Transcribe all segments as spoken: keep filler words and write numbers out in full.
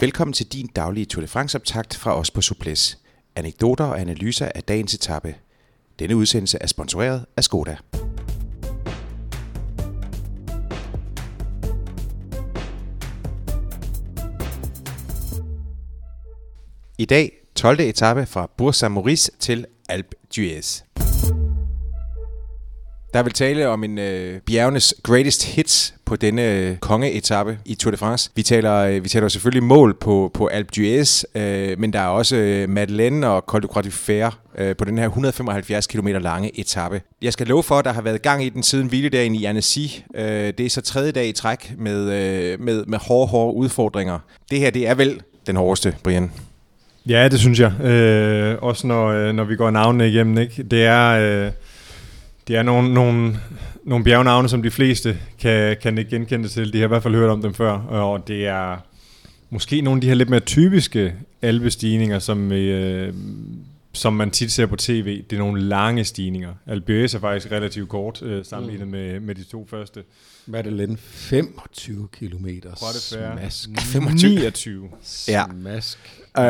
Velkommen til din daglige Tour de France-optakt fra os på Souplesse. Anekdoter og analyser af dagens etape. Denne udsendelse er sponsoreret af Skoda. I dag tolvte etape fra Bourg-Saint-Maurice til Alpe d'Huez. Der vil tale om en øh, bjergenes greatest hits på denne øh, kongeetappe i Tour de France. Vi taler, øh, vi taler selvfølgelig mål på, på Alpe d'Huez, øh, men der er også øh, Madeleine og Col de la Croix de Fer øh, på den her et hundrede og femoghalvfjerds kilometer lange etape. Jeg skal love for, at der har været gang i den siden hviledagen i Annecy. Øh, det er så tredje dag i træk med, øh, med, med hårde, hårde udfordringer. Det her, det er vel den hårdeste, Brian? Ja, det synes jeg. Øh, også når, når vi går navnene igennem, ikke? Det er... Øh Det er nogle, nogle, nogle bjergnavne, som de fleste kan, kan ikke genkende til. De har i hvert fald hørt om dem før, og det er måske nogle af de her lidt mere typiske alpestigninger, som, øh, som man tit ser på tv. Det er nogle lange stigninger. Alpe d'Huez er faktisk relativt kort, øh, sammenlignet mm. med, med de to første. Hvad er det lidt? femogtyve kilometer. Smask. niogtyve. Ja. Smask. Uh,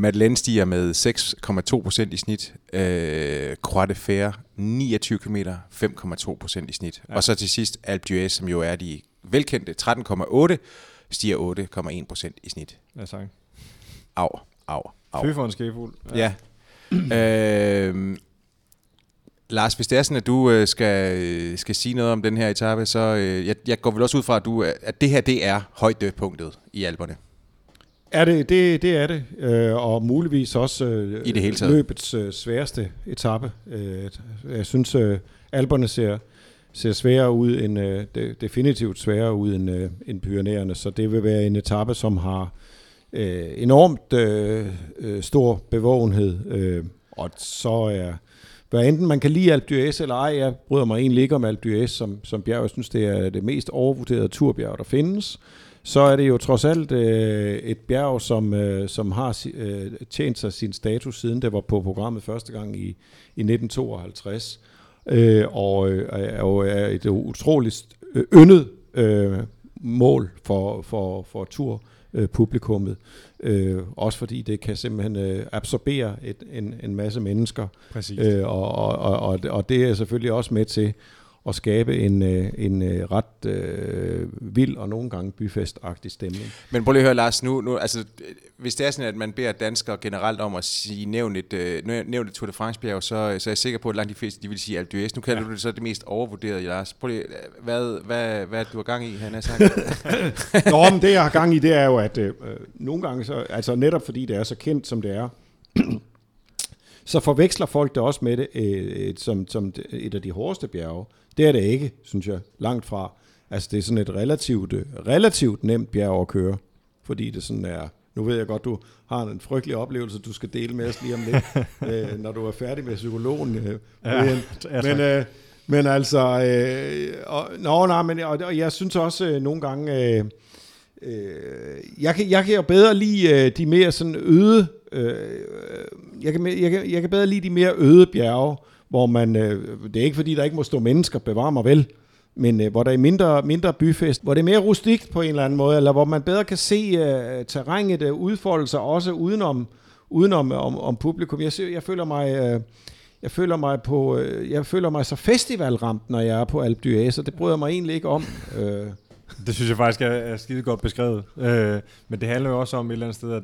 Madeleine stiger med seks komma to procent i snit, uh, Croix de Fer niogtyve kilometer, fem komma to procent i snit, ja. Og så til sidst Alpe d'Huez, som jo er de velkendte tretten komma otte, stiger otte komma en procent i snit. Ja, tak. Au, au, au. Fy for en skæfuld. Ja. ja. uh, Lars, hvis det er sådan, at du skal, skal sige noget om den her etape, så uh, jeg, jeg går vel også ud fra, at, du, at det her det er højdepunktet i Alperne. Er det, det, det er det, øh, og muligvis også øh, I det hele taget. løbets øh, sværeste etape. Øh, jeg synes, øh, Alperne ser, ser sværere ud, end, øh, definitivt sværere ud end, øh, end Pyrenæerne, så det vil være en etape, som har øh, enormt øh, øh, stor bevågenhed, øh, og så er... Hvad enten man kan lide Alpe d'Huez eller ej, jeg bryder mig egentlig ikke om Alpe d'Huez som, som bjerg. Jeg synes, det er det mest overvurderede turbjerg, der findes. Så er det jo trods alt øh, et bjerg, som, øh, som har øh, tjent sig sin status, siden det var på programmet første gang i, i nitten tooghalvtreds. Øh, og øh, er et utroligt yndet øh, mål for, for, for turpublikummet. Øh, øh, også fordi det kan simpelthen øh, absorbere et, en, en masse mennesker. Øh, og, og, og, og det er selvfølgelig også med til og skabe en, en ret øh, vild og nogle gange byfestagtig stemning. Men prøv lige at høre, Lars, nu, nu, altså, hvis det er sådan, at man beder danskere generelt om at sige, nævn et, øh, nævn et Tour de France-bjerg, så, så er jeg sikker på, at langt de fleste de vil sige Alpe d'Huez. Nu kalder ja. du det så det mest overvurderede, Lars. Prøv lige, hvad, hvad, hvad du har gang i, han har sagt? Nå, men det, jeg har gang i, det er jo, at øh, nogle gange, så, altså netop fordi det er så kendt, som det er, så forveksler folk det også med det øh, som, som et af de hårdeste bjerge. Det er det ikke, synes jeg, langt fra. Altså det er sådan et relativt, relativt nemt bjerg at køre, fordi det sådan er, nu ved jeg godt, du har en frygtelig oplevelse, du skal dele med os lige om lidt, øh, når du er færdig med psykologen. Øh, ja, men, øh, men altså, øh, og, nå, nej, men, og, og jeg synes også øh, nogle gange, øh, øh, jeg, kan, jeg kan jo bedre lide øh, de mere sådan øde, øh, jeg, kan, jeg, kan, jeg kan bedre lide de mere øde bjerge, hvor man, øh, det er ikke fordi, der ikke må stå mennesker, bevarer mig vel, men øh, hvor der er mindre, mindre byfest, hvor det er mere rustikt på en eller anden måde, eller hvor man bedre kan se øh, terrænet øh, udfolde sig også udenom, udenom om, om publikum. Jeg, jeg, føler mig, øh, jeg, føler mig på, øh, jeg føler mig så festivalramt, når jeg er på Alpe d'Huez, så det bryder mig egentlig ikke om. Øh. Det synes jeg faktisk er, er skide godt beskrevet. Øh, men det handler jo også om et eller andet sted, at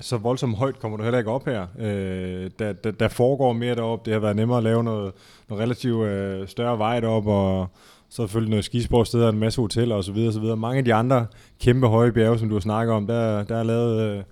så voldsomt højt kommer du heller ikke op her. Øh, der, der, der foregår mere deroppe. Det har været nemmere at lave noget, noget relativt øh, større vej deroppe, og så selvfølgelig noget skisportsteder, en masse hoteller osv. osv. Mange af de andre kæmpe høje bjerge, som du har snakket om, der, der er lavet øh,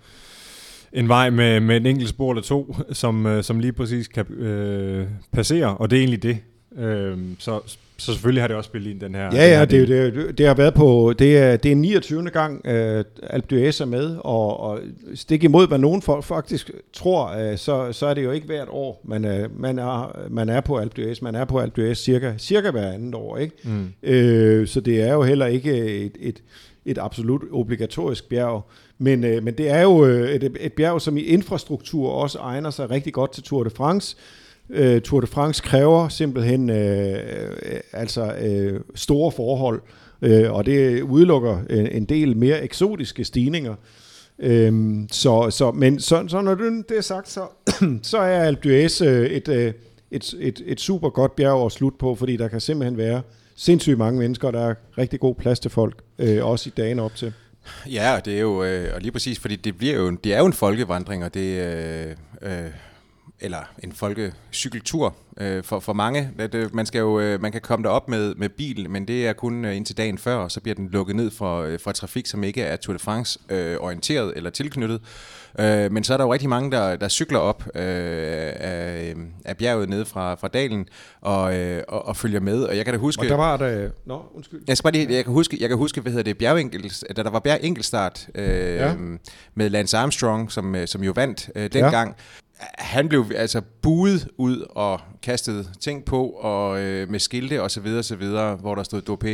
en vej med, med en enkelt spor eller to, som, øh, som lige præcis kan øh, passere, og det er egentlig det. Øh, så... Så selvfølgelig har det også spillet ind den her. Ja, den her ja, det, det, det har været på, det er, det er niogtyvende gang øh, Alpe d'Huez er med, og, og stik imod, hvad nogen folk faktisk tror, øh, så, så er det jo ikke hvert år, man, øh, man, er, man er på Alpe d'Huez. Man er på Alpe d'Huez cirka, cirka hver andet år, ikke? Mm. Øh, så det er jo heller ikke et, et, et absolut obligatorisk bjerg, men, øh, men det er jo et, et bjerg, som i infrastruktur også egner sig rigtig godt til Tour de France. Uh, Tour de France kræver simpelthen uh, altså uh, store forhold, uh, og det udelukker en, en del mere eksotiske stigninger. Øhm, så, så, men så, så når det er sagt, så, så er Alpe d'Huez et, et, et, et super godt bjerg at slutte på, fordi der kan simpelthen være sindssygt mange mennesker, og der er rigtig god plads til folk, øh, også i dagene op til. Ja, det er jo, øh, og lige præcis, fordi det, bliver jo, det er jo en folkevandring, og det øh, øh, eller en folkecykeltur øh, for, for mange. At, øh, man, skal jo, øh, man kan komme derop med, med bil, men det er kun øh, indtil dagen før, og så bliver den lukket ned for, øh, for trafik, som ikke er Tour de France øh, orienteret eller tilknyttet. Øh, men så er der jo rigtig mange, der, der cykler op øh, af, af bjerget nede fra, fra dalen og, øh, og, og følger med. Og jeg kan da huske... Og der var der... Nå, undskyld. Jeg, skal bare lige, jeg kan huske, jeg kan huske hvad hedder det, bjergenkel, da der var bjergenkelstart øh, ja. med Lance Armstrong, som, som jo vandt øh, dengang. Ja. Han blev altså buet ud og kastet ting på og øh, med skilte og så videre og så videre, hvor der stod Dopé.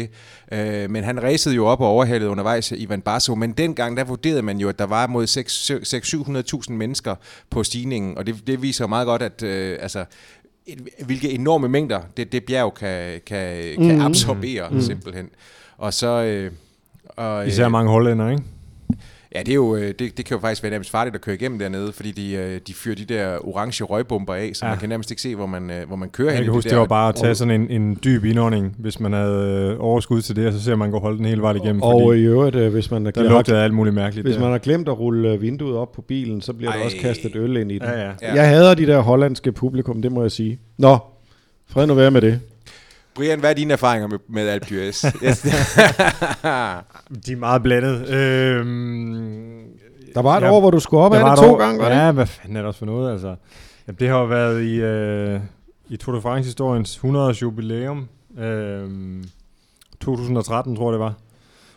Øh, men han racede jo op og overhalede undervejs Ivan Basso, men dengang der vurderede man jo, at der var mod seks hundrede tusind mennesker på stigningen, og det, det viser jo meget godt, at øh, altså et, hvilke enorme mængder det, det bjerg kan, kan, mm-hmm. kan absorbere mm-hmm. simpelthen. Og så øh, og, øh, især mange hollænder, ikke? Ja, det, er jo, det, det kan jo faktisk være nærmest farligt at køre igennem dernede, fordi de, de fyrer de der orange røgbomber af, så ja. man kan nærmest ikke se, hvor man, hvor man kører hen. Jeg kan huske, det, det var bare at tage sådan en, en dyb indånding, hvis man havde overskud til det, og så ser man, at man kan holde den hele vejen igennem. Og, og i øvrigt, hvis man har glemt, alt muligt mærkeligt, hvis man har glemt at rulle vinduet op på bilen, så bliver Ej. der også kastet øl ind i den. Ja, ja. Ja. Jeg hader de der hollandske publikum, det må jeg sige. Nå, fred nu være med det. Brian, hvad er dine erfaringer med, med Alpe d'Huez? De er meget blandet. Øhm, der var et ja, år, hvor du skulle op af det to år, gange, var det? Ja, hvad fanden er det også for noget, altså? Jamen, det har jo været i, øh, i Tour de France-historiens hundrede års jubilæum. Øh, to tusind og tretten, tror jeg, det var.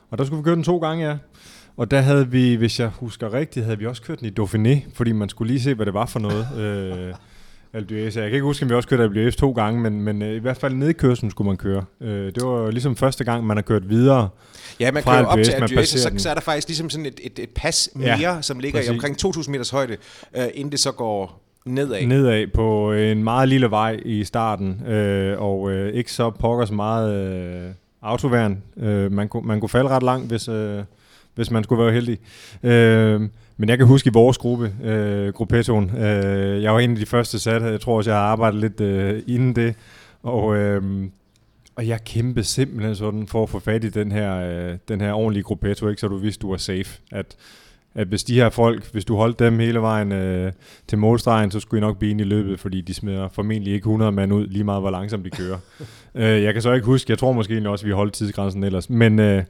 Og der skulle vi køre den to gange, ja. Og der havde vi, hvis jeg husker rigtigt, havde vi også kørt den i Dauphiné, fordi man skulle lige se, hvad det var for noget. øh, Alpe d'Huez. Jeg kan ikke huske, om vi også kørte Alpe d'Huez to gange, men, men i hvert fald nedkørslen skulle man køre. Det var ligesom første gang, man har kørt videre. Ja, man kører Alpe d'Huez, op til Alpe d'Huez, så, så er der faktisk ligesom sådan et, et, et pas mere, ja, som ligger præcis. i omkring to tusind meters højde, øh, inden det så går nedad. Nedad på en meget lille vej i starten, øh, og øh, ikke så pokker så meget øh, autoværn. Øh, man, kunne, man kunne falde ret langt, hvis, øh, hvis man skulle være heldig. Øh, Men jeg kan huske i vores gruppe, øh, gruppettoen, øh, jeg var en af de første sat, jeg tror også, jeg har arbejdet lidt øh, inden det, og, øh, og jeg kæmpede simpelthen sådan for at få fat i den her, øh, den her ordentlige gruppetto, ikke? Så du vidste, du var safe, at, at hvis de her folk, hvis du holdt dem hele vejen øh, til målstregen, så skulle I nok blive inde i løbet, fordi de smider formentlig ikke hundrede mand ud, lige meget hvor langsomt de kører. øh, jeg kan så ikke huske, jeg tror måske også, vi holdt tidsgrænsen ellers, men... Øh,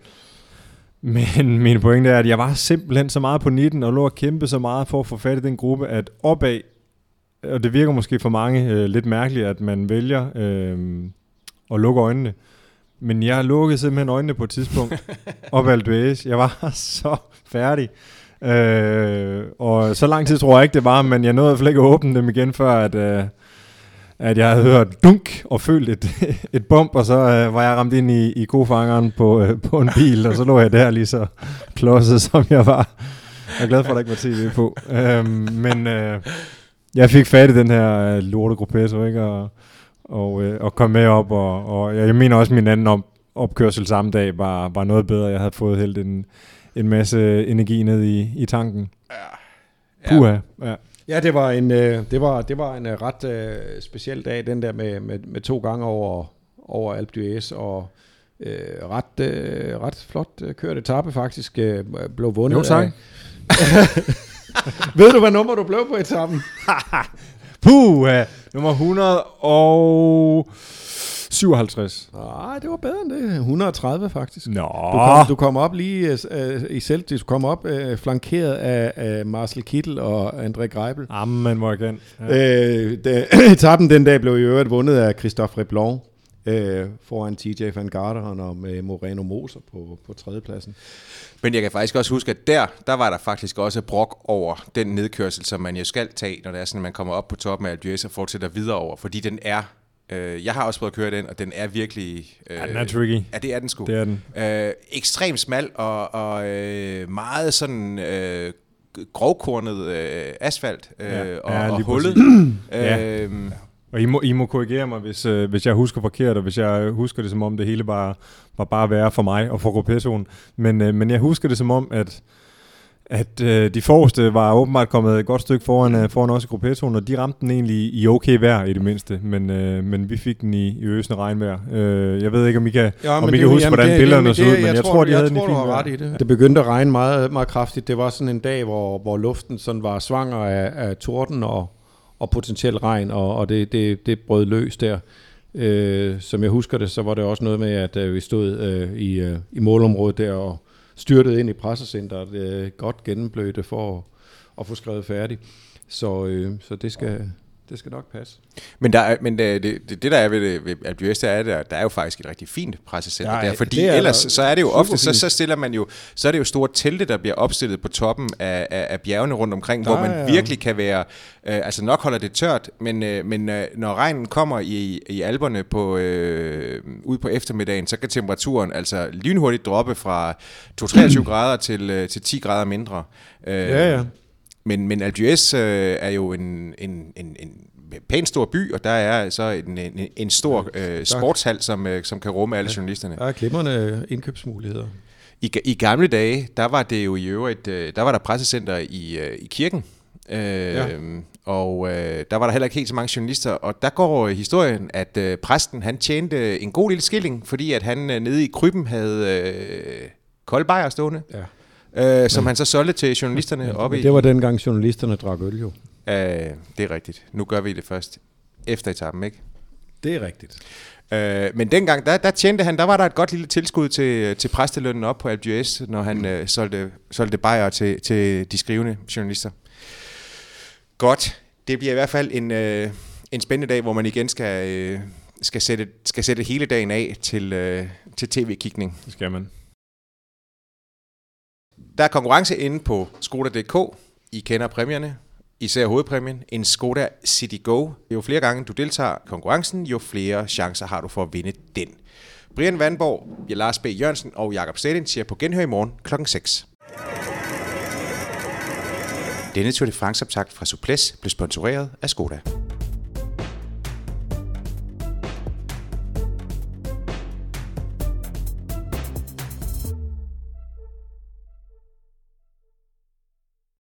Men min pointe er, at jeg var simpelthen så meget på nitten og lå og kæmpe så meget for at få fat i den gruppe, at opad, og det virker måske for mange øh, lidt mærkeligt, at man vælger øh, at lukke øjnene. Men jeg lukkede simpelthen øjnene på et tidspunkt op ad Alpe d'Huez. Jeg var så færdig. Øh, og så lang tid tror jeg ikke, det var, men jeg nåede i hvert fald ikke at åbne dem igen, før at... Øh, at jeg havde hørt dunk og følt et, et bump, og så øh, var jeg ramt ind i, i kofangeren på, øh, på en bil, og så lå jeg der lige så klodset, som jeg var. Jeg er glad for, at der ikke var tv på. Øhm, men øh, jeg fik fat i den her øh, lortegruppetto, ikke? Og, og, øh, og kom med op, og, og jeg mener også, min anden op, opkørsel samme dag var, var noget bedre. Jeg havde fået helt en, en masse energi ned i, i tanken. Puha, ja. Ja, det var en øh, det var det var en øh, ret øh, speciel dag, den der med med, med to gange over over Alpe d'Huez, og øh, ret øh, ret flot øh, kørt etape faktisk, øh, blev vundet. Jo, tak. Ved du, hvad nummer du blev på etappen? Puh, øh, nummer et hundrede og syvoghalvtreds. Nej, det var bedre end det. et hundrede og tredive faktisk. Nå. Du kom, du kom op lige øh, i selv, du kom op øh, flankeret af, af Marcel Kittel og André Greipel. Jamen, hvor igen. Ja. Øh, de, etappen den dag blev i øvrigt vundet af Christophe Riblon øh, foran T J van Garderen og med Moreno Moser på, på tredjepladsen. Men jeg kan faktisk også huske, at der, der var der faktisk også brok over den nedkørsel, som man jo skal tage, når det er sådan, at man kommer op på toppen af Alpe d'Huez og fortsætter videre over, fordi den er... Jeg har også prøvet at køre den, og den er virkelig... Ja, den er tricky. Ja, det er den sgu. Det er den. Øh, ekstremt smal og, og øh, meget sådan øh, grovkornet øh, asfalt øh, ja, og, ja, og hullet. ja. øhm. Og I må, I må korrigere mig, hvis, øh, hvis jeg husker forkert, og hvis jeg husker det som om, det hele bare var bare værre for mig og for gruppettoen. Men, øh, men jeg husker det som om, at... at øh, de forreste var åbenbart kommet et godt stykke foran, foran os i gruppettoen, og de ramte den egentlig i okay vejr i det mindste, men, øh, men vi fik den i, i øsende regnvejr. Øh, jeg ved ikke, om I kan, ja, om I kan huske, jamen, hvordan det, billederne jamen, det, så ud, men jeg, jeg tror, de jeg havde tror, den i fint ret i det. Det begyndte at regne meget, meget kraftigt. Det var sådan en dag, hvor, hvor luften sådan var svanger af, af torden og, og potentielt regn, og, og det, det, det brød løs der. Øh, som jeg husker det, så var det også noget med, at øh, vi stod øh, i, øh, i målområdet der og styrtede ind i pressecenteret, øh, godt gennemblødte for at, at få skrevet færdigt. Så, øh, så det, skal, det skal nok passe. Men, der er, men det, det, det der er ved, ved Alpe d'Huez, der er, der er jo faktisk et rigtig fint pressecenter ja, der, fordi er ellers så er det jo ofte, så, så stiller man jo, så er det jo store telte, der bliver opstillet på toppen af, af, af bjergene rundt omkring, der, hvor man ja. virkelig kan være, øh, altså nok holder det tørt, men, øh, men øh, når regnen kommer i, i Alperne på, øh, ud på eftermiddagen, så kan temperaturen altså lynhurtigt droppe fra to til treogtyve grader til, øh, til ti grader mindre. Øh, ja, ja. Men, men Alpe d'Huez øh, er jo en, en, en, en pæn stor by, og der er så en, en, en stor øh, sportshal, som, øh, som kan rumme alle journalisterne. Der er glimrende indkøbsmuligheder. I, I gamle dage, der var det jo i øvrigt, der var der pressecenter i, i kirken, øh, ja. og øh, der var der heller ikke helt så mange journalister, og der går historien, at øh, præsten han tjente en god lille skilling, fordi at han øh, nede i krybben havde øh, kolde bajer stående. Ja. Øh, som ja. han så solgte til journalisterne ja, oppe i. Det var dengang journalisterne drak øl, jo. Øh, det er rigtigt. Nu gør vi det først efter etappen, ikke? Det er rigtigt. Øh, men dengang, der, der tjente han, der var der et godt lille tilskud til, til præstelønnen op på Alpe d'Huez, når han mm. øh, solgte, solgte bajer til, til de skrivende journalister. Godt. Det bliver i hvert fald en, øh, en spændende dag, hvor man igen skal, øh, skal, sætte, skal sætte hele dagen af til, øh, til tv-kigning. Det skal man. Der er konkurrence inde på Skoda punktum d k. I kender præmierne, især hovedpræmien, en Skoda City Go. Jo flere gange du deltager i konkurrencen, jo flere chancer har du for at vinde den. Brian Vandborg, Lars B. Jørgensen og Jacob Staehelin siger på genhør i morgen klokken seks. Denne Tour de France-optakt fra Souplesse blev sponsoreret af Skoda.